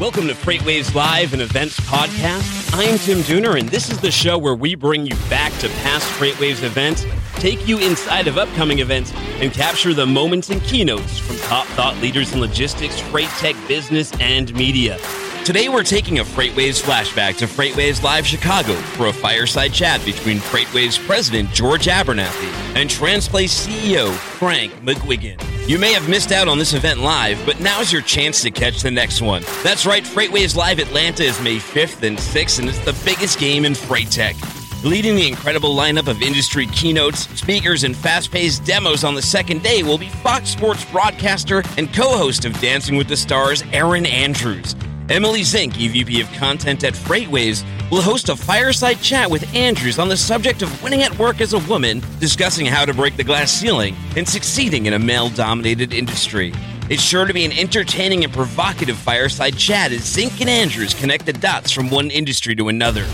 Welcome to FreightWaves Live, an events podcast. I'm Tim Dooner, and this is the show where we bring you back to past FreightWaves events, take you inside of upcoming events, and capture the moments and keynotes from top thought leaders in logistics, freight tech, business, and media. Today, we're taking a FreightWaves flashback to FreightWaves Live Chicago for a fireside chat between FreightWaves President George Abernathy and Transplace CEO Frank McGuigan. You may have missed out on this event live, but now's your chance to catch the next one. That's right, FreightWaves Live Atlanta is May 5th and 6th, and it's the biggest game in freight tech. Leading the incredible lineup of industry keynotes, speakers, and fast-paced demos on the second day will be Fox Sports broadcaster and co-host of Dancing with the Stars, Erin Andrews. Emily Szink, EVP of Content at FreightWaves, will host a fireside chat with Andrews on the subject of winning at work as a woman, discussing how to break the glass ceiling and succeeding in a male-dominated industry. It's sure to be an entertaining and provocative fireside chat as Szink and Andrews connect the dots from one industry to another.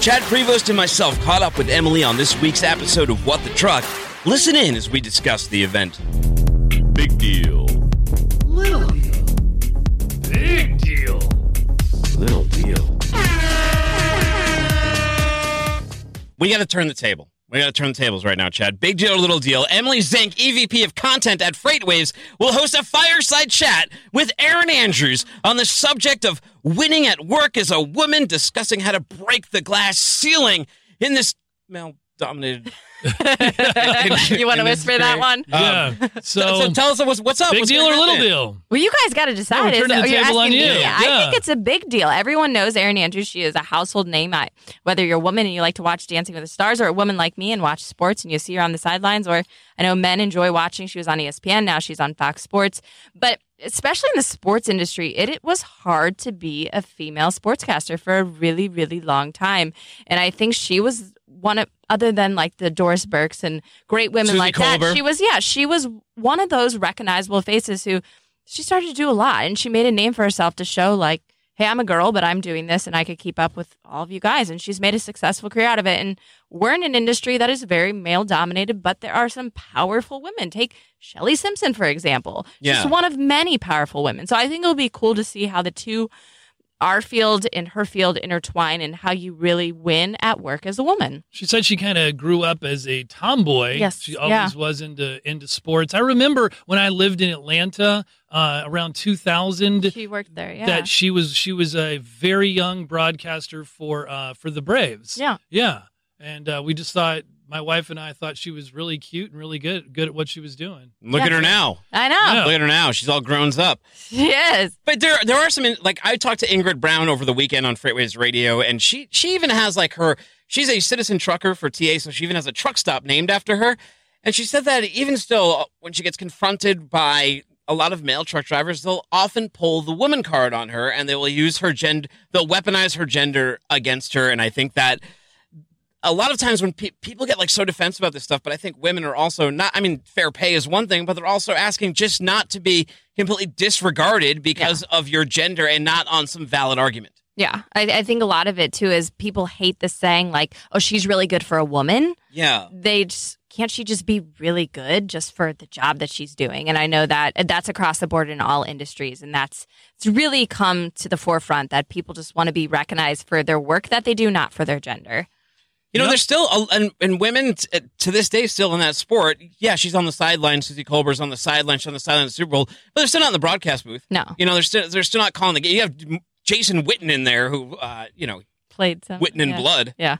Chad Prevost and myself caught up with Emily on this week's episode of What the Truck. Listen in as we discuss the event. Big deal. Little deal. Big deal. Little deal. We got to turn the table. We got to turn the tables right now, Chad. Big deal or little deal? Emily Szink, EVP of Content at FreightWaves, will host a fireside chat with Erin Andrews on the subject of winning at work as a woman, discussing how to break the glass ceiling in this male-dominated. You want to whisper that one? Yeah. So tell us what's up. Big deal or little deal? Well, you guys got to decide. Turn the table on you. Yeah. I think it's a big deal. Everyone knows Erin Andrews. She is a household name. Whether you're a woman and you like to watch Dancing with the Stars, or a woman like me and watch sports and you see her on the sidelines, or I know men enjoy watching. She was on ESPN. Now she's on Fox Sports. But especially in the sports industry, it was hard to be a female sportscaster for a really, really long time. And I think she was one of, other than like the Doris Burkes and great women Susie like Colbert. That, she was one of those recognizable faces who she started to do a lot, and she made a name for herself to show like, hey, I'm a girl, but I'm doing this and I could keep up with all of you guys. And she's made a successful career out of it. And we're in an industry that is very male dominated, but there are some powerful women. Take Shelley Simpson, for example. Yeah. She's one of many powerful women. So I think it'll be cool to see how the two, our field and her field, intertwine, and how you really win at work as a woman. She said she kind of grew up as a tomboy. Yes, she always was into sports. I remember when I lived in Atlanta around 2000. She worked there. Yeah, that she was a very young broadcaster for the Braves. Yeah, and we just thought. My wife and I thought she was really cute and really good at what she was doing. Look at her now. I know. Yeah. Look at her now. She's all grown up. She is. But there are some, like, I talked to Ingrid Brown over the weekend on FreightWaves Radio, and she even has, like, she's a citizen trucker for TA, so she even has a truck stop named after her. And she said that even still, when she gets confronted by a lot of male truck drivers, they'll often pull the woman card on her, and they will use her gender, they'll weaponize her gender against her, and I think that a lot of times when people get like so defensive about this stuff, but I think women are also not, I mean, fair pay is one thing, but they're also asking just not to be completely disregarded because of your gender and not on some valid argument. Yeah. I think a lot of it too is people hate the saying like, oh, she's really good for a woman. Yeah. Can't she just be really good just for the job that she's doing? And I know that that's across the board in all industries. And it's really come to the forefront that people just want to be recognized for their work that they do, not for their gender. You know, there's still, and women to this day still in that sport. Yeah, she's on the sideline. Susie Colbert's on the sideline. She's on the sideline of the Super Bowl. But they're still not in the broadcast booth. No. You know, they're still not calling the game. You have Jason Witten in there who, played some. Witten in Blood. Yeah.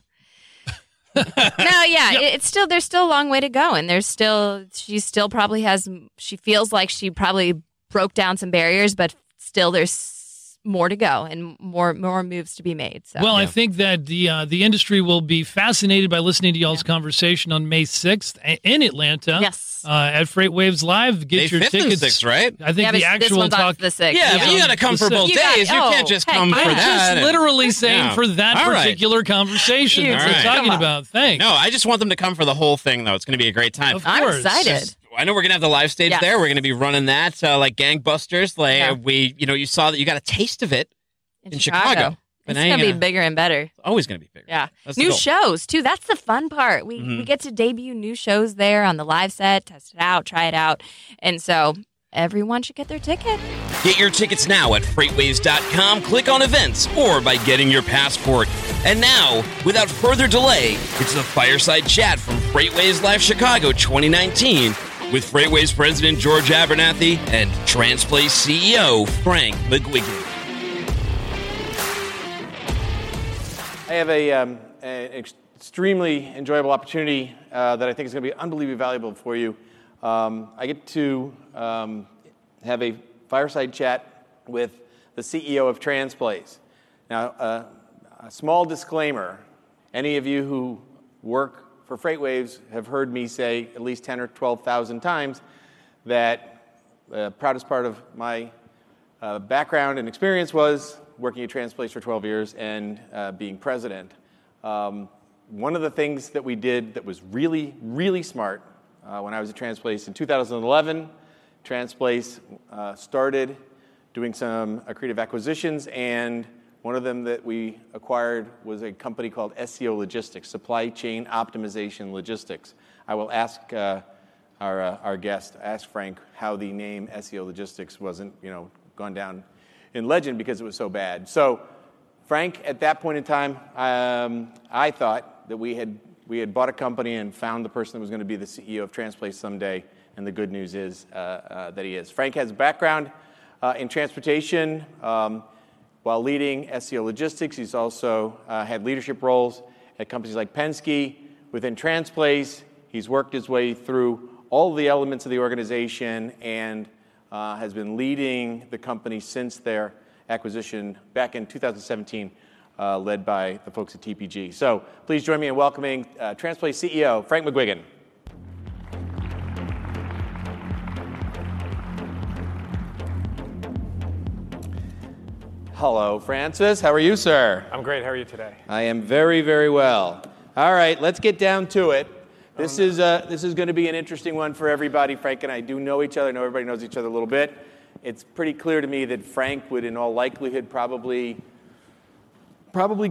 It's still, there's still a long way to go. And there's still, she feels like she probably broke down some barriers, but still there's more to go and more moves to be made. So. Well, I think that the industry will be fascinated by listening to y'all's conversation on May 6th in Atlanta. Yes, at FreightWaves Live. Get May your 5th tickets. And 6th, right? I think the actual talk. The 6th. Yeah, but you got to come for both days. You can't just come for that. I'm just literally saying for that particular conversation that we're talking about. Thanks. No, I just want them to come for the whole thing, though. It's going to be a great time. Of course. I'm excited. I know we're going to have the live stage there. We're going to be running that like gangbusters. Like you saw that you got a taste of it in Chicago. It's going to be bigger and better. It's always going to be bigger. Yeah. That's new shows, too. That's the fun part. We get to debut new shows there on the live set, test it out, try it out. And so everyone should get their ticket. Get your tickets now at FreightWaves.com, click on events, or by getting your passport. And now, without further delay, it's the Fireside Chat from FreightWaves Live Chicago 2019 with FreightWaves President George Abernathy and Transplace CEO Frank McGuigan. I have an extremely enjoyable opportunity that I think is going to be unbelievably valuable for you. I get to have a fireside chat with the CEO of Transplace. Now, a small disclaimer, any of you who work for FreightWaves have heard me say at least 10 or 12,000 times that the proudest part of my background and experience was working at Transplace for 12 years and being president. One of the things that we did that was really, really smart when I was at Transplace in 2011, Transplace started doing some accretive acquisitions, and one of them that we acquired was a company called SEO Logistics, Supply Chain Optimization Logistics. I will ask our guest, ask Frank, how the name SEO Logistics wasn't, gone down in legend because it was so bad. So, Frank, at that point in time, I thought that we had bought a company and found the person that was going to be the CEO of Transplace someday, and the good news is that he is. Frank has a background in transportation. While leading SEO Logistics, he's also had leadership roles at companies like Penske. Within Transplace, he's worked his way through all the elements of the organization and has been leading the company since their acquisition back in 2017. Led by the folks at TPG. So please join me in welcoming Transplace CEO, Frank McGuigan. Hello, Francis. How are you, sir? I'm great. How are you today? I am very, very well. All right, let's get down to it. This is going to be an interesting one for everybody. Frank and I do know each other. I know everybody knows each other a little bit. It's pretty clear to me that Frank would, in all likelihood, probably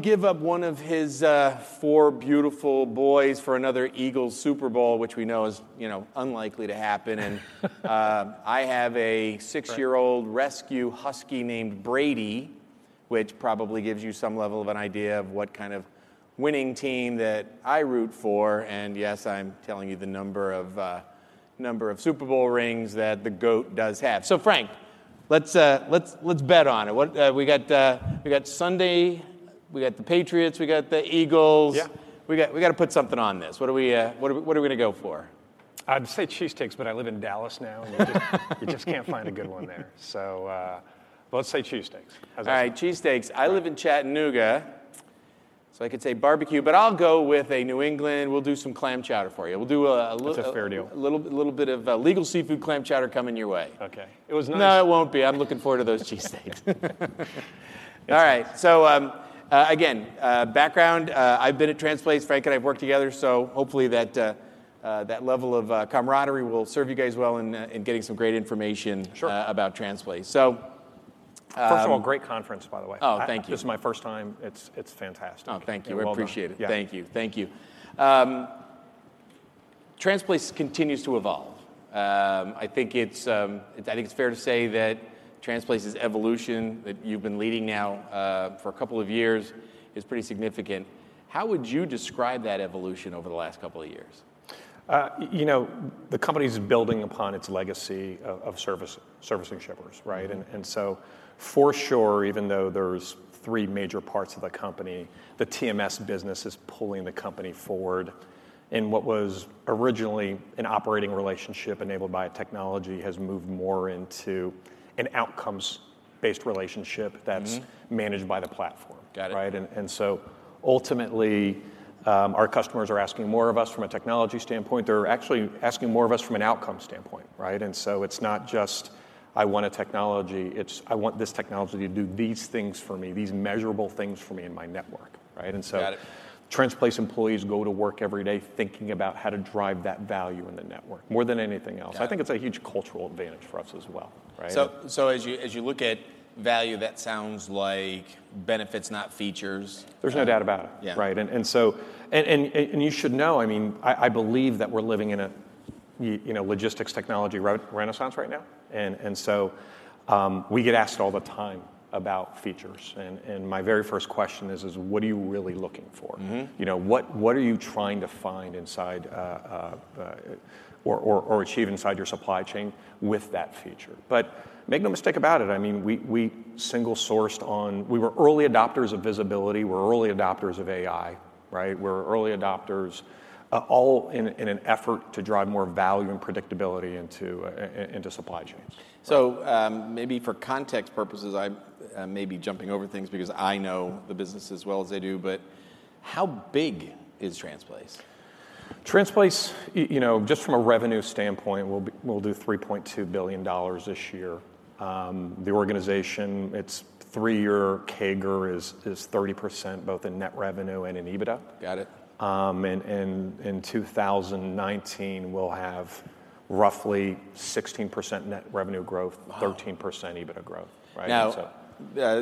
give up one of his four beautiful boys for another Eagles Super Bowl, which we know is unlikely to happen. And I have a 6-year-old rescue husky named Brady, which probably gives you some level of an idea of what kind of winning team that I root for. And yes, I'm telling you the number of Super Bowl rings that the GOAT does have. So Frank, let's bet on it. What we got Sunday. We got the Patriots. We got the Eagles. Yeah. We got to put something on this. What are we going to go for? I'd say cheesesteaks, but I live in Dallas now, and you just can't find a good one there. So let's say cheesesteaks. All right, cheesesteaks. I live in Chattanooga, so I could say barbecue, but I'll go with a New England. We'll do some clam chowder for you. We'll do a little bit of legal seafood clam chowder coming your way. Okay. It was nice. No, it won't be. I'm looking forward to those cheesesteaks. All right. Nice. So. Again, background, I've been at Transplace. Frank and I have worked together, so hopefully that level of camaraderie will serve you guys well in getting some great information about Transplace. So, first of all, great conference, by the way. Oh, thank you. This is my first time. It's fantastic. Oh, thank you. I appreciate it. Yeah. Thank you. Transplace continues to evolve. I think it's fair to say that Transplace's evolution that you've been leading now for a couple of years is pretty significant. How would you describe that evolution over the last couple of years? The company's building upon its legacy of servicing shippers, right? Mm-hmm. And so for sure, even though there's three major parts of the company, the TMS business is pulling the company forward. And what was originally an operating relationship enabled by technology has moved more into an outcomes-based relationship that's managed by the platform. Got it. Right? And so ultimately, our customers are asking more of us from a technology standpoint. They're actually asking more of us from an outcome standpoint, right? And so it's not just, I want a technology. It's, I want this technology to do these things for me, these measurable things for me in my network, right? And so Transplace employees go to work every day thinking about how to drive that value in the network more than anything else. I think it's a huge cultural advantage for us as well. Right? So as you look at value, that sounds like benefits, not features. There's no doubt about it, right? And so you should know. I mean, I believe that we're living in a logistics technology renaissance right now. And so we get asked all the time about features. And my very first question is what are you really looking for? Mm-hmm. You know, what are you trying to find inside or achieve inside your supply chain with that feature? But make no mistake about it. I mean, we single sourced on, we were early adopters of visibility. We're early adopters of AI, right? We're early adopters, all in an effort to drive more value and predictability into supply chains. Right? So maybe for context purposes, I may be jumping over things because I know the business as well as they do, but how big is Transplace? Transplace, you know, just from a revenue standpoint, we'll do $3.2 billion this year. The organization, its three-year CAGR is 30%, both in net revenue and in EBITDA. Got it. And in 2019, we'll have roughly 16% net revenue growth, wow. 13% EBITDA growth. Right? Now, so,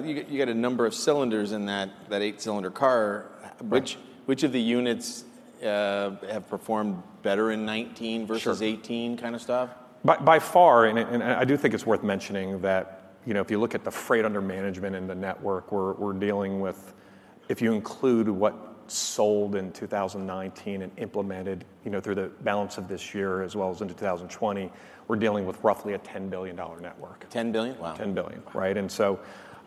you got a number of cylinders in that eight-cylinder car. Which of the units have performed better in 19 versus 18 kind of stuff? By far, and I do think it's worth mentioning that, you know, if you look at the freight under management in the network, we're dealing with, if you include what sold in 2019 and implemented, you know, through the balance of this year as well as into 2020, we're dealing with roughly a $10 billion network. 10 billion? Wow. 10 billion, right? And so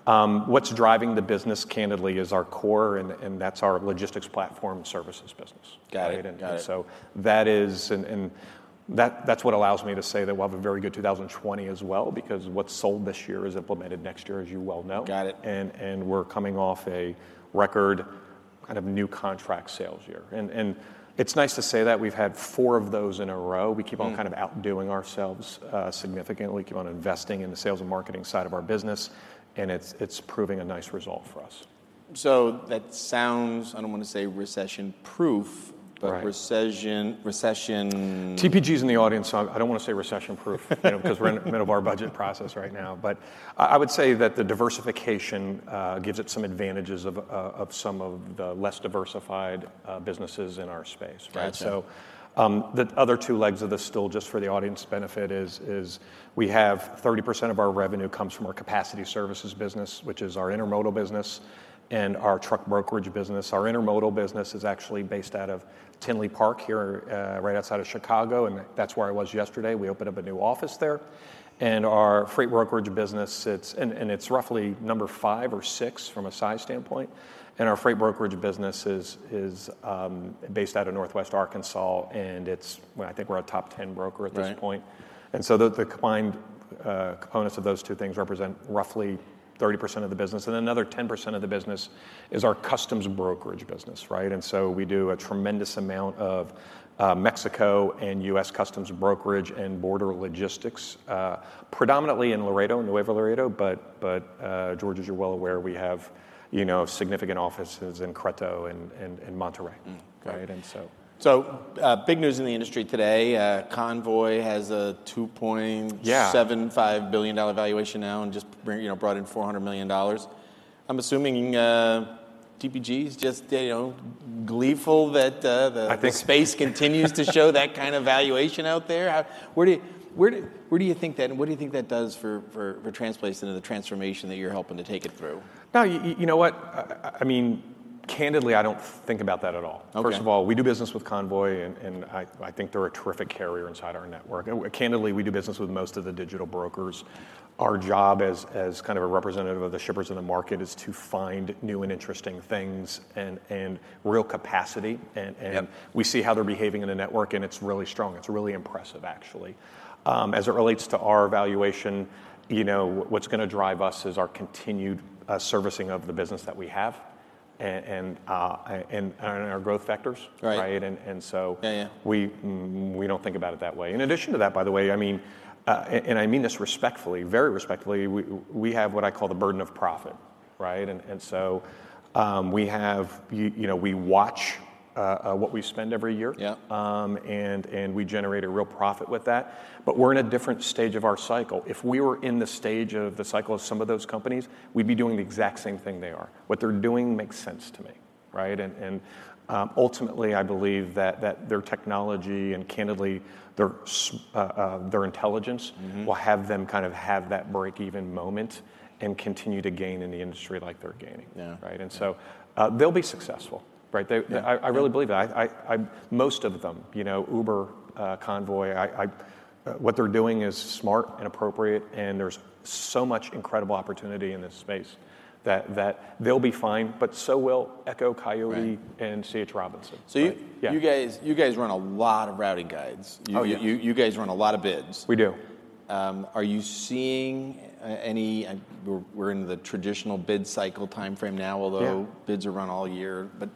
what's driving the business, candidly, is our core, and that's our logistics platform services business. Got right? it. And so that is, and that's what allows me to say that we'll have a very good 2020 as well, because what's sold this year is implemented next year, as you well know. Got it. And we're coming off a record kind of new contract sales year. And it's nice to say that we've had four of those in a row. We keep on kind of outdoing ourselves significantly. We keep on investing in the sales and marketing side of our business, and it's proving a nice result for us. So that sounds, I don't want to say recession-proof, but right. recession... TPG's in the audience, so I don't want to say recession-proof, you know, because we're in the middle of our budget process right now. But I would say that the diversification gives it some advantages of some of the less diversified businesses in our space. Right. Gotcha. So the other two legs of the stool, just for the audience benefit, is we have 30% of our revenue comes from our capacity services business, which is our intermodal business, and our truck brokerage business. Our intermodal business is actually based out of Tinley Park here, right outside of Chicago, and that's where I was yesterday. We opened up a new office there. And our freight brokerage business, it's roughly number 5 or 6 from a size standpoint. And our freight brokerage business is based out of Northwest Arkansas, and I think we're a top 10 broker at this right. point. And so the combined components of those two things represent roughly 30% of the business, and another 10% of the business is our customs brokerage business, right? And so we do a tremendous amount of Mexico and U.S. customs brokerage and border logistics, predominantly in Laredo, Nuevo Laredo, but George, as you're well aware, we have, you know, significant offices in Creto and Monterrey, right? And So big news in the industry today. Convoy has a $2.75 billion valuation now, and just brought in $400 million. I'm assuming TPG's just gleeful that the space continues to show that kind of valuation out there. Where do you think that, and what do you think that does for Transplace and the transformation that you're helping to take it through? No, you know what I mean. Candidly, I don't think about that at all. Okay. First of all, we do business with Convoy, and I think they're a terrific carrier inside our network. Candidly, we do business with most of the digital brokers. Our job as kind of a representative of the shippers in the market is to find new and interesting things and real capacity. And yep. we see how they're behaving in the network, and it's really strong. It's really impressive, actually. As it relates to our valuation, you know, what's going to drive us is our continued servicing of the business that we have. And our growth vectors, right? And so we don't think about it that way. In addition to that, by the way, I mean, and I mean this respectfully, very respectfully, we have what I call the burden of profit, right? And so we have, we watch what we spend every year, and we generate a real profit with that. But we're in a different stage of our cycle. If we were in the stage of the cycle of some of those companies, we'd be doing the exact same thing they are. What they're doing makes sense to me, right? And Ultimately, I believe that their technology and candidly their intelligence will have them kind of have that break-even moment and continue to gain in the industry like they're gaining, right? And so they'll be successful, right? I really believe that. Most of them, you know, Uber, Convoy, what they're doing is smart and appropriate, and there's so much incredible opportunity in this space that they'll be fine, but so will Echo, Coyote, and C.H. Robinson. So you guys run a lot of routing guides. You guys run a lot of bids. We do. Are you seeing any? We're in the traditional bid cycle time frame now, although bids are run all year. But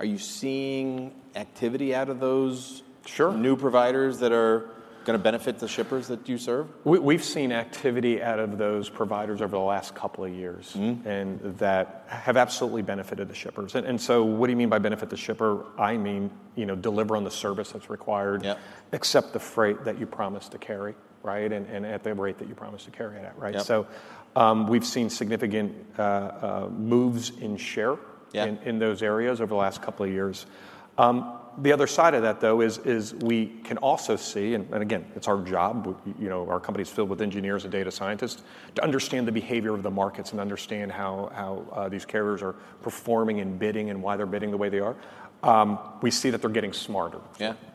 are you seeing activity out of those new providers that are going to benefit the shippers that you serve? We've seen activity out of those providers over the last couple of years, and that have absolutely benefited the shippers. And so, what do you mean by benefit the shipper? I mean, you know, deliver on the service that's required, accept the freight that you promised to carry, right, and at the rate that you promised to carry it at, right. So, we've seen significant moves in share in those areas over the last couple of years. The other side of that, though, is we can also see, and again, it's our job, you know, our company's filled with engineers and data scientists, to understand the behavior of the markets and understand how these carriers are performing in bidding and why they're bidding the way they are. We see that they're getting smarter,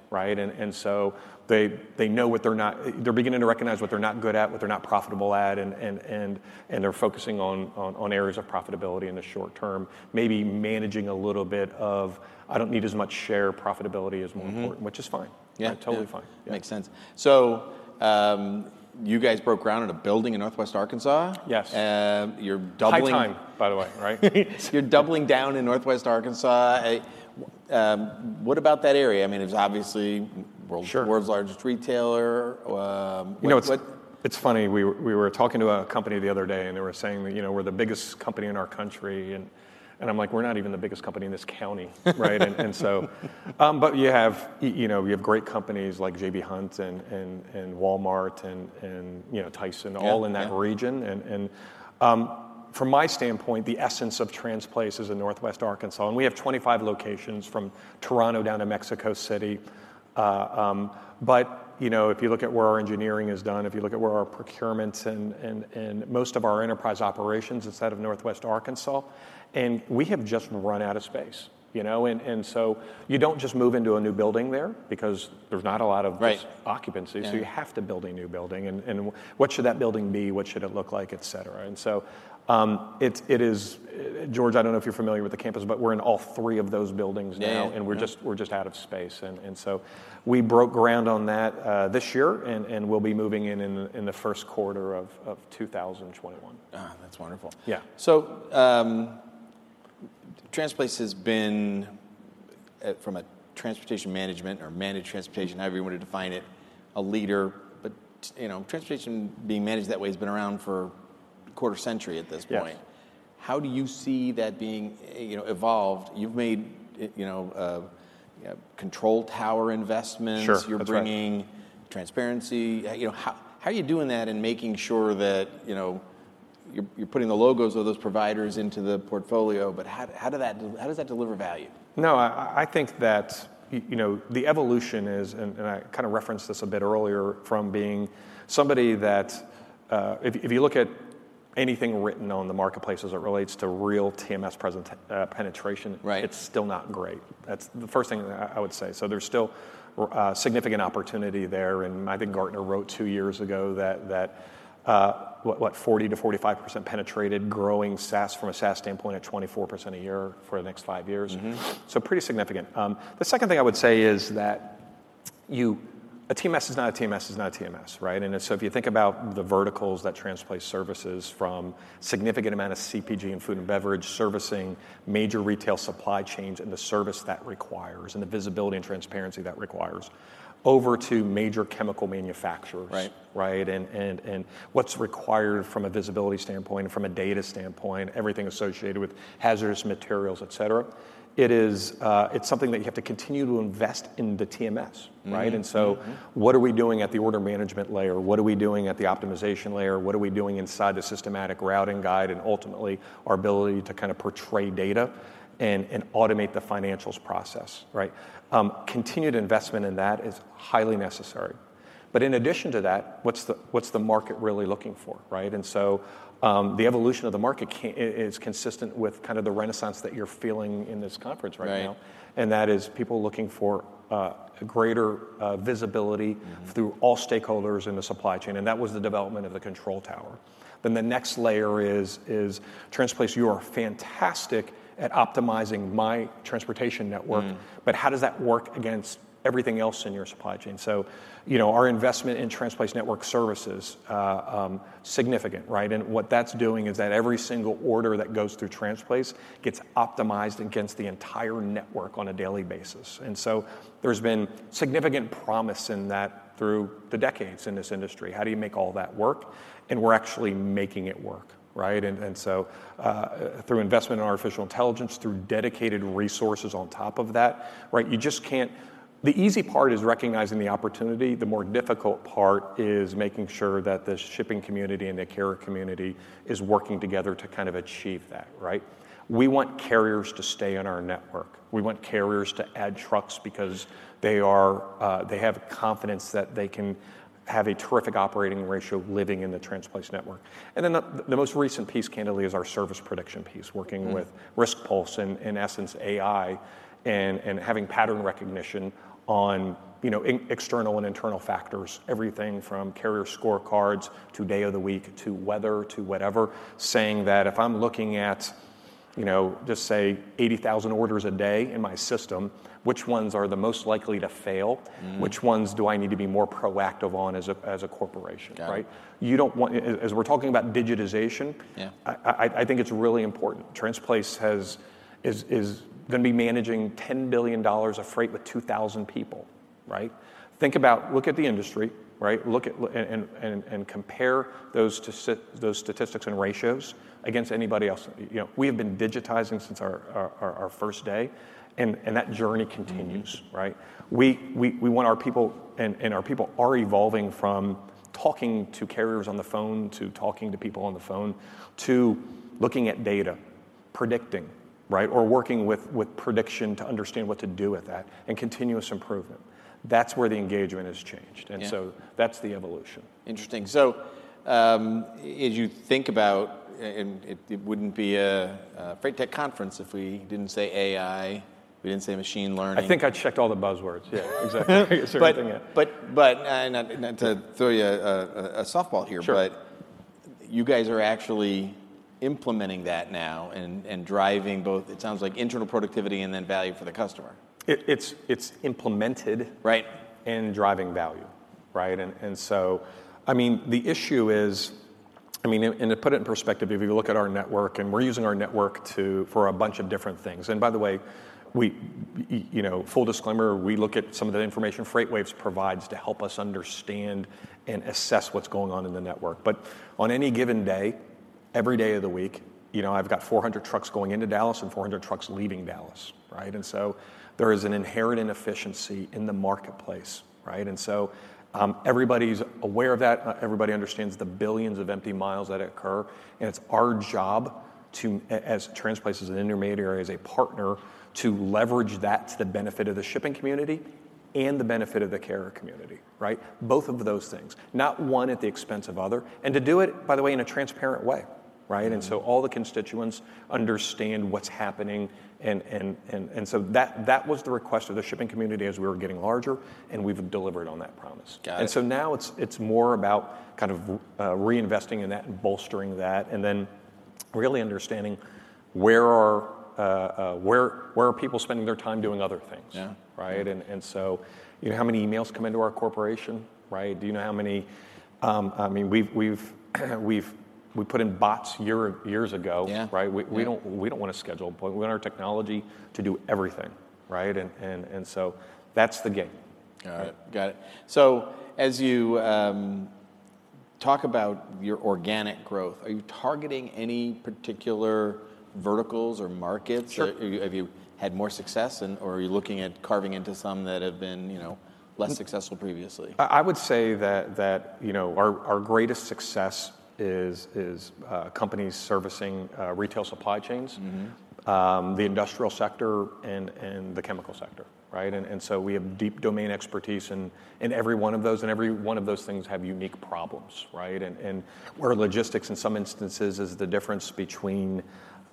right? And so they know what they're not, they're beginning to recognize what they're not good at, what they're not profitable at, and they're focusing on areas of profitability in the short term, maybe managing a little bit of, I don't need as much share, profitability is more important, which is fine. Fine. Makes sense. So you guys broke ground in a building in Northwest Arkansas. Yes. You're doubling. High time, by the way, right? You're doubling down in Northwest Arkansas. What about that area? I mean, it's obviously world's largest retailer. It's funny. We were talking to a company the other day, and they were saying that, you know, we're the biggest company in our country, and I'm like, we're not even the biggest company in this county, right? and so, but you have great companies like JB Hunt and Walmart and you know Tyson, all in that region. And from my standpoint, the essence of Transplace is in Northwest Arkansas, and we have 25 locations from Toronto down to Mexico City. But you know, if you look at where our engineering is done, if you look at where our procurement and most of our enterprise operations is out of Northwest Arkansas, and we have just run out of space. You know, and so you don't just move into a new building there because there's not a lot of occupancy, so you have to build a new building. And what should that building be? What should it look like, et cetera? And so it is, George, I don't know if you're familiar with the campus, but we're in all three of those buildings now, and we're just out of space, and so we broke ground on that this year, and we'll be moving in the first quarter of 2021. Ah, that's wonderful. Yeah. So Transplace has been, from a transportation management or managed transportation, however you want to define it, a leader. But you know, transportation being managed that way has been around for quarter century at this point. Yes. How do you see that being, you know, evolved? You've made, you know, control tower investments. Sure, you're bringing transparency. You know, how are you doing that and making sure that, you know, you're putting the logos of those providers into the portfolio? But how does that deliver value? No, I think that, you know, the evolution is, and I kind of referenced this a bit earlier, from being somebody that, if you look at anything written on the marketplace as it relates to real TMS penetration, it's still not great. That's the first thing I would say. So there's still significant opportunity there, and I think Gartner wrote 2 years ago that 40 to 45% penetrated, growing SaaS from a SaaS standpoint at 24% a year for the next 5 years. So pretty significant. The second thing I would say is that a TMS is not a TMS is not a TMS, right? And so if you think about the verticals that Transplace services, from significant amount of CPG and food and beverage, servicing major retail supply chains and the service that requires and the visibility and transparency that requires, over to major chemical manufacturers, right? And what's required from a visibility standpoint, from a data standpoint, everything associated with hazardous materials, et cetera. It's something that you have to continue to invest in the TMS, right? And so what are we doing at the order management layer? What are we doing at the optimization layer? What are we doing inside the systematic routing guide, and ultimately our ability to kind of portray data and automate the financials process, right? Continued investment in that is highly necessary. But in addition to that, what's the market really looking for, right? And so the evolution of the market is consistent with kind of the renaissance that you're feeling in this conference right now, and that is people looking for greater visibility through all stakeholders in the supply chain, and that was the development of the control tower. Then the next layer is Transplace, you are fantastic at optimizing my transportation network, but how does that work against everything else in your supply chain? So, you know, our investment in Transplace Network Services, significant, right? And what that's doing is that every single order that goes through Transplace gets optimized against the entire network on a daily basis. And so there's been significant promise in that through the decades in this industry. How do you make all that work? And we're actually making it work, right? And so through investment in artificial intelligence, through dedicated resources on top of that, right? You just can't. The easy part is recognizing the opportunity. The more difficult part is making sure that the shipping community and the carrier community is working together to kind of achieve that, right? We want carriers to stay on our network. We want carriers to add trucks because they have confidence that they can have a terrific operating ratio living in the Transplace network. And then the most recent piece, candidly, is our service prediction piece, working with Risk Pulse and, in essence, AI and having pattern recognition on, you know, external and internal factors, everything from carrier scorecards to day of the week to weather to whatever, saying that if I'm looking at, you know, just say 80,000 orders a day in my system, which ones are the most likely to fail? Which ones do I need to be more proactive on as a corporation, right? You don't want, as we're talking about digitization, I think it's really important. Transplace is going to be managing $10 billion of freight with 2,000 people, right? Think about, look at the industry, right? Look at and compare those statistics and ratios against anybody else. You know, we have been digitizing since our first day, and that journey continues, right? We want our people, and our people are evolving from talking to carriers on the phone to talking to people on the phone to looking at data, predicting, right, or working with prediction to understand what to do with that, and continuous improvement. That's where the engagement has changed, and so that's the evolution. Interesting. So as you think about, and it wouldn't be a freight tech conference if we didn't say AI, we didn't say machine learning. I think I checked all the buzzwords. Yeah, exactly. but not to throw you a softball here, but you guys are actually implementing that now and driving both, it sounds like, internal productivity and then value for the customer. It's implemented, right, and driving value, right? And so, I mean, the issue is, I mean, and to put it in perspective, if you look at our network, and we're using our network for a bunch of different things. And by the way, we, you know, full disclaimer, we look at some of the information FreightWaves provides to help us understand and assess what's going on in the network. But on any given day, every day of the week, you know, I've got 400 trucks going into Dallas and 400 trucks leaving Dallas, right? And so there is an inherent inefficiency in the marketplace, right? And so everybody's aware of that. Everybody understands the billions of empty miles that occur. And it's our job to, as Transplace as an intermediary, as a partner, to leverage that to the benefit of the shipping community and the benefit of the carrier community, right? Both of those things. Not one at the expense of other. And to do it, by the way, in a transparent way, right? And so all the constituents understand what's happening, and so that was the request of the shipping community as we were getting larger, and we've delivered on that promise. And so now it's more about kind of reinvesting in that and bolstering that, and then really understanding where are people spending their time doing other things, right? And so, you know, how many emails come into our corporation, right? Do you know how many? I mean, we put in bots years ago, right? We don't want to schedule, but we want our technology to do everything, right? And so that's the game. Got it. So as you talk about your organic growth, are you targeting any particular verticals or markets? Have you had more success, or are you looking at carving into some that have been, you know, less successful previously? I would say that you know, our greatest success is companies servicing retail supply chains, the industrial sector and the chemical sector, right? And so we have deep domain expertise in every one of those, and every one of those things have unique problems, right? And where logistics in some instances is the difference between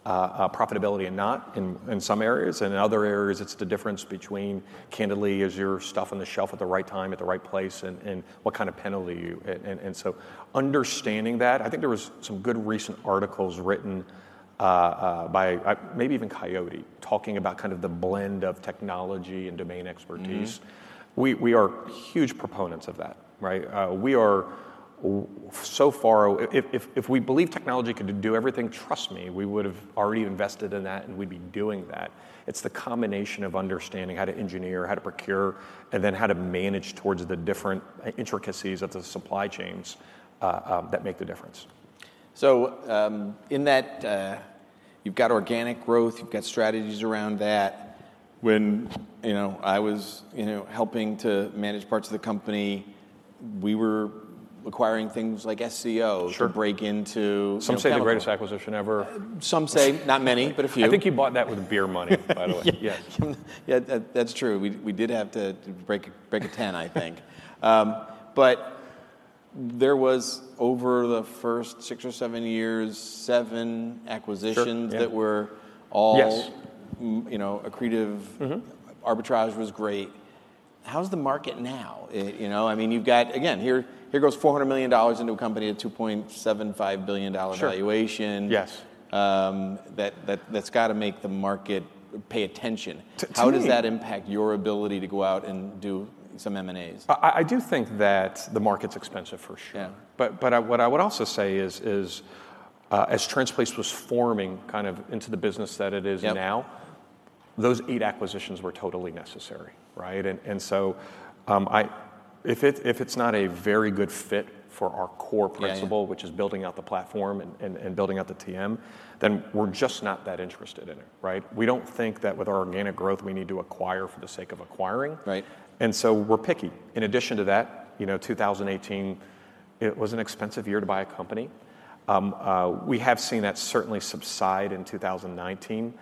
profitability and not in some areas, and in other areas it's the difference between, candidly, is your stuff on the shelf at the right time, at the right place, and what kind of penalty you, and so understanding that, I think there was some good recent articles written by maybe even Coyote, talking about kind of the blend of technology and domain expertise. Mm-hmm. We are huge proponents of that, right? We are so far, if we believe technology could do everything, trust me, we would have already invested in that and we'd be doing that. It's the combination of understanding how to engineer, how to procure, and then how to manage towards the different intricacies of the supply chains that make the difference. So in that, you've got organic growth, you've got strategies around that. When, I was, helping to manage parts of the company, we were acquiring things like SEO to break into. Some say chemical. The greatest acquisition ever. Some say, not many, but a few. I think you bought that with beer money, by the way. That's true. We did have to break a 10, I think. But there was, over the first 6 or 7 years, 7 acquisitions that were all, accretive. Mm-hmm. Arbitrage was great. How's the market now? You've got, again, here goes $400 million into a company at $2.75 billion valuation. Yes. That's got to make the market pay attention. How does that impact your ability to go out and do some M&As? I do think that the market's expensive for sure. Yeah. But what I would also say is as Transplace was forming kind of into the business that it is now, those 8 acquisitions were totally necessary, right? And so if it's not a very good fit for our core principle, which is building out the platform and building out the TM, then we're just not that interested in it, right? We don't think that with our organic growth we need to acquire for the sake of acquiring. Right. And so we're picky. In addition to that, 2018, it was an expensive year to buy a company. We have seen that certainly subside in 2019.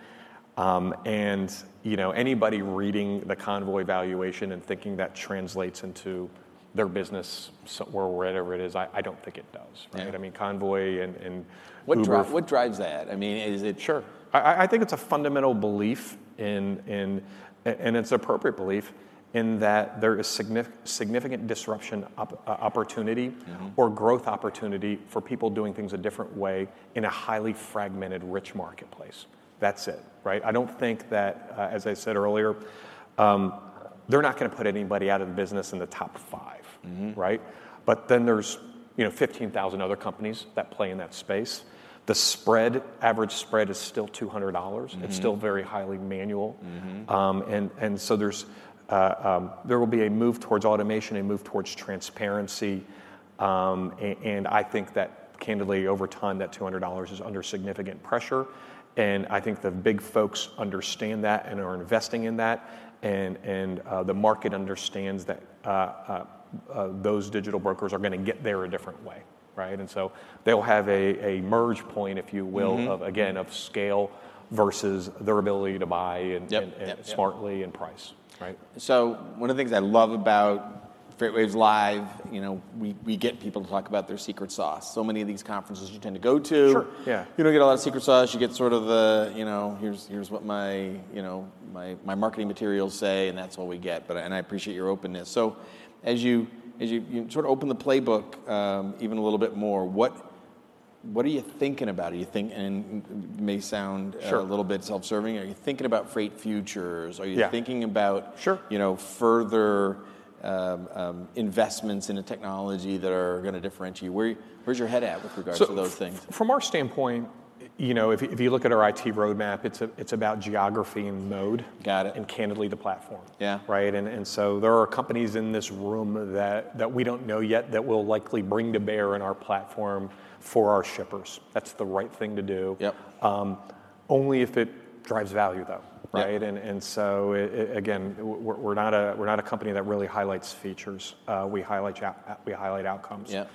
Anybody reading the Convoy valuation and thinking that translates into their business or wherever it is, I don't think it does, right? Yeah. I mean, Convoy and what Uber. What drives that? I mean, is it... Sure. I think it's a fundamental belief and it's an appropriate belief in that there is significant disruption opportunity or growth opportunity for people doing things a different way in a highly fragmented, rich marketplace. That's it, right? I don't think that, as I said earlier, they're not going to put anybody out of the business in the top 5, right? But then there's 15,000 other companies that play in that space. The average spread is still $200. It's still very highly manual, and so there's there will be a move towards automation, a move towards transparency, and I think that candidly over time that $200 is under significant pressure. And I think the big folks understand that and are investing in that, and the market understands that those digital brokers are going to get there a different way, right? And so they'll have a merge point, if you will, of scale versus their ability to buy and smartly and price, right? So one of the things I love about FreightWaves Live, we get people to talk about their secret sauce. So many of these conferences you tend to go to, you don't get a lot of secret sauce. You get sort of the, here's what my, my marketing materials say, and that's all we get. But I appreciate your openness. So, as you sort of open the playbook even a little bit more, what are you thinking about? Are you thinking, and it may sound a little bit self-serving, are you thinking about freight futures? Are you thinking about further investments in a technology that are going to differentiate? Where's your head at with regards to those things? From our standpoint, if you look at our IT roadmap, it's about geography and mode. Got it. And candidly, the platform. Yeah. Right. And so there are companies in this room that we don't know yet that will likely bring to bear in our platform for our shippers. That's the right thing to do. Yep. Only if it drives value, though. Right, yep. and so again, we're not a company that really highlights features. We highlight outcomes. Yeah.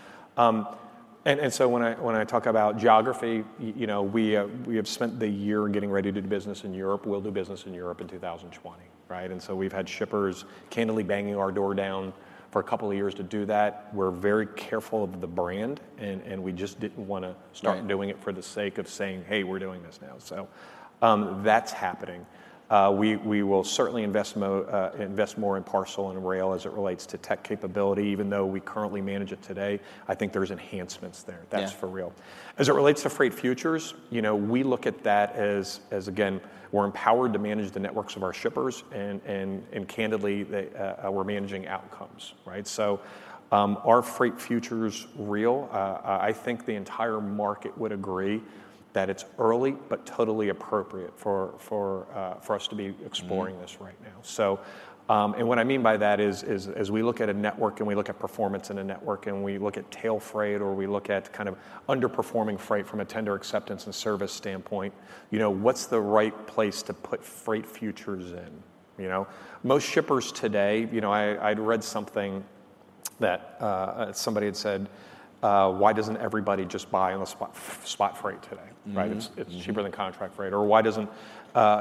And so when I talk about geography, you know, we have spent the year getting ready to do business in Europe. We'll do business in Europe in 2020, right? And so we've had shippers candidly banging our door down for a couple of years to do that. We're very careful of the brand, and we just didn't want to start doing it for the sake of saying, hey, we're doing this now. So that's happening. We will certainly invest more in parcel and rail as it relates to tech capability, even though we currently manage it today. I think there's enhancements there. That's for real. As it relates to freight futures, you know, we look at that as again, we're empowered to manage the networks of our shippers, and candidly, we're managing outcomes, right? So are freight futures real? I think the entire market would agree that it's early but totally appropriate for us to be exploring this right now. So, and what I mean by that is as we look at a network and we look at performance in a network and we look at tail freight or we look at kind of underperforming freight from a tender acceptance and service standpoint, you know, what's the right place to put freight futures in? You know, most shippers today, you know, I'd read something that somebody had said, why doesn't everybody just buy on the spot freight today, right? It's cheaper than contract freight. Or why doesn't,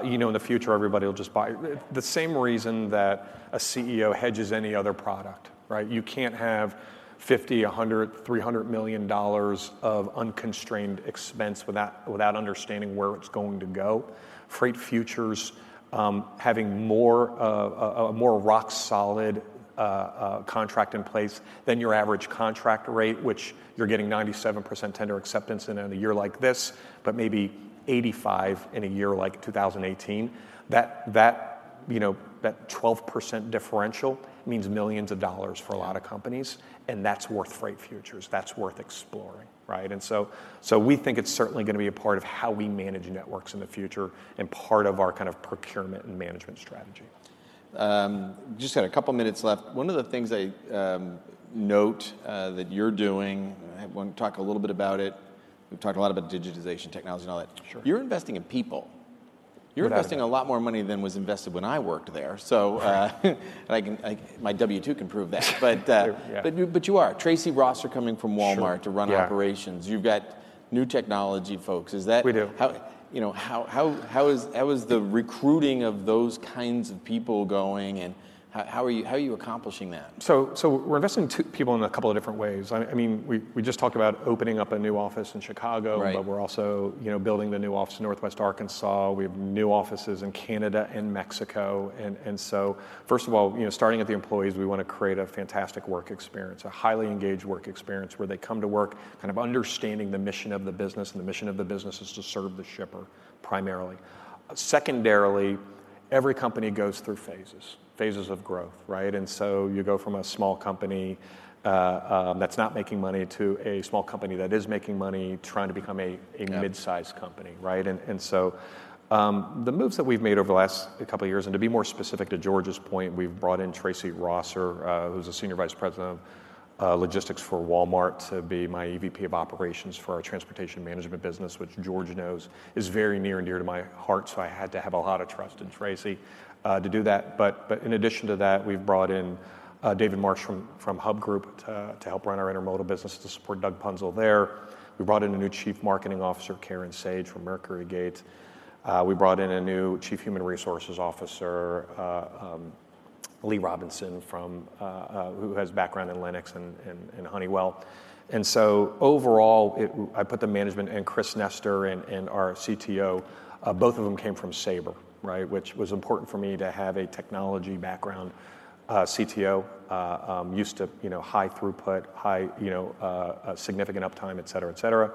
you know, in the future, everybody will just buy? The same reason that a CEO hedges any other product, right? You can't have $50, $100, $300 million of unconstrained expense without understanding where it's going to go. Freight futures, having a more rock-solid contract in place than your average contract rate, which you're getting 97% tender acceptance in a year like this, but maybe 85 in a year like 2018. That you know, that 12% differential means millions of dollars for a lot of companies, and that's worth freight futures. That's worth exploring, right? And so we think it's certainly going to be a part of how we manage networks in the future and part of our kind of procurement and management strategy. Just got a couple minutes left. One of the things I note that you're doing, I want to talk a little bit about it. We've talked a lot about digitization, technology, and all that. Sure. You're investing in people. You're investing a lot more money than was invested when I worked there. So and my W-2 can prove that. But but you are. Tracy Rosser coming from Walmart to run operations. You've got new technology folks. Is that we do? You know, how is the recruiting of those kinds of people going, and how are you accomplishing that? So we're investing in people in a couple of different ways. I mean, we just talked about opening up a new office in Chicago, but we're also, you know, building the new office in Northwest Arkansas. We have new offices in Canada and Mexico, and so first of all, you know, starting at the employees, we want to create a fantastic work experience, a highly engaged work experience where they come to work kind of understanding the mission of the business, and the mission of the business is to serve the shipper primarily. Secondarily, every company goes through phases of growth, right? And so you go from a small company that's not making money to a small company that is making money, trying to become a mid-sized company, right? And so the moves that we've made over the last couple of years, and to be more specific to George's point, we've brought in Tracy Rosser, who's a senior vice president of logistics for Walmart, to be my EVP of operations for our transportation management business, which George knows is very near and dear to my heart, so I had to have a lot of trust in Tracy to do that. But in addition to that, we've brought in David Marsh from Hub Group to help run our intermodal business, to support Doug Punzel there. We brought in a new chief marketing officer, Karen Sage from Mercury Gate. We brought in a new chief human resources officer, Lee Robinson from who has background in Linux and Honeywell. And so overall, I put the management and Chris Nestor and our CTO, both of them came from Sabre, right, which was important for me to have a technology background. CTO used to, you know, high throughput, high, you know, significant uptime, et cetera,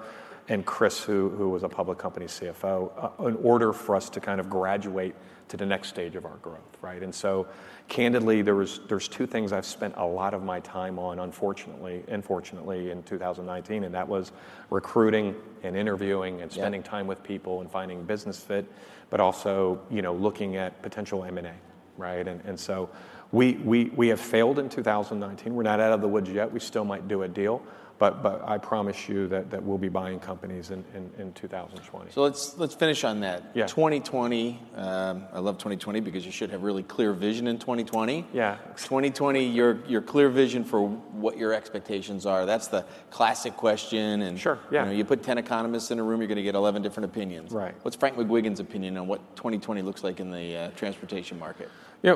and Chris, who was a public company CFO, in order for us to kind of graduate to the next stage of our growth, right? And so, candidly, there's two things I've spent a lot of my time on, unfortunately, in 2019, and that was recruiting and interviewing and spending time with people and finding business fit, but also, you know, looking at potential M&A, right? And so we have failed in 2019. We're not out of the woods yet. We still might do a deal. But I promise you that we'll be buying companies in 2020. So let's finish on that. Yeah. 2020, I love 2020 because you should have really clear vision in 2020. Yeah. 2020, your clear vision for what your expectations are. That's the classic question. And sure, yeah. You put 10 economists in a room, you're going to get 11 different opinions. Right. What's Frank McGuigan's opinion on what 2020 looks like in the transportation market?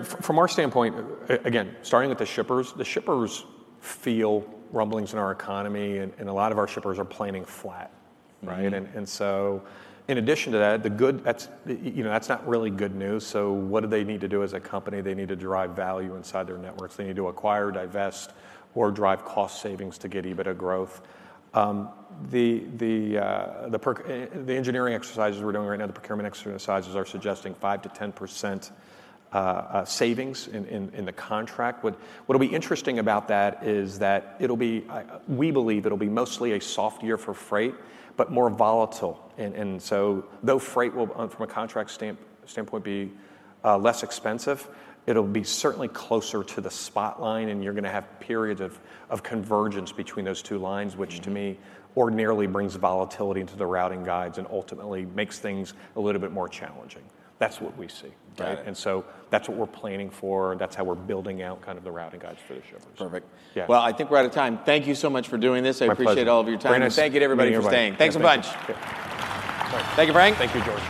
From our standpoint, again, starting with the shippers feel rumblings in our economy, and a lot of our shippers are planning flat, right? Mm-hmm. And so, in addition to that, that's not really good news. So what do they need to do as a company? They need to derive value inside their networks. They need to acquire, divest, or drive cost savings to get EBITDA growth. The engineering exercises we're doing right now, the procurement exercises, are suggesting 5 to 10%. Savings in the contract. What'll be interesting about that is that we believe it'll be mostly a soft year for freight, but more volatile. And so though freight will, from a contract standpoint, be less expensive, it'll be certainly closer to the spot line, and you're going to have periods of convergence between those two lines, which mm-hmm. to me ordinarily brings volatility into the routing guides and ultimately makes things a little bit more challenging. That's what we see, right? And so that's what we're planning for. That's how we're building out kind of the routing guides for the shippers. Perfect. Yeah. Well, I think we're out of time. Thank you so much for doing this. I My appreciate pleasure. All of your time. Nice. Thank you to everybody for staying. Thanks a bunch. Yeah. Thank you, Frank. Thank you, George.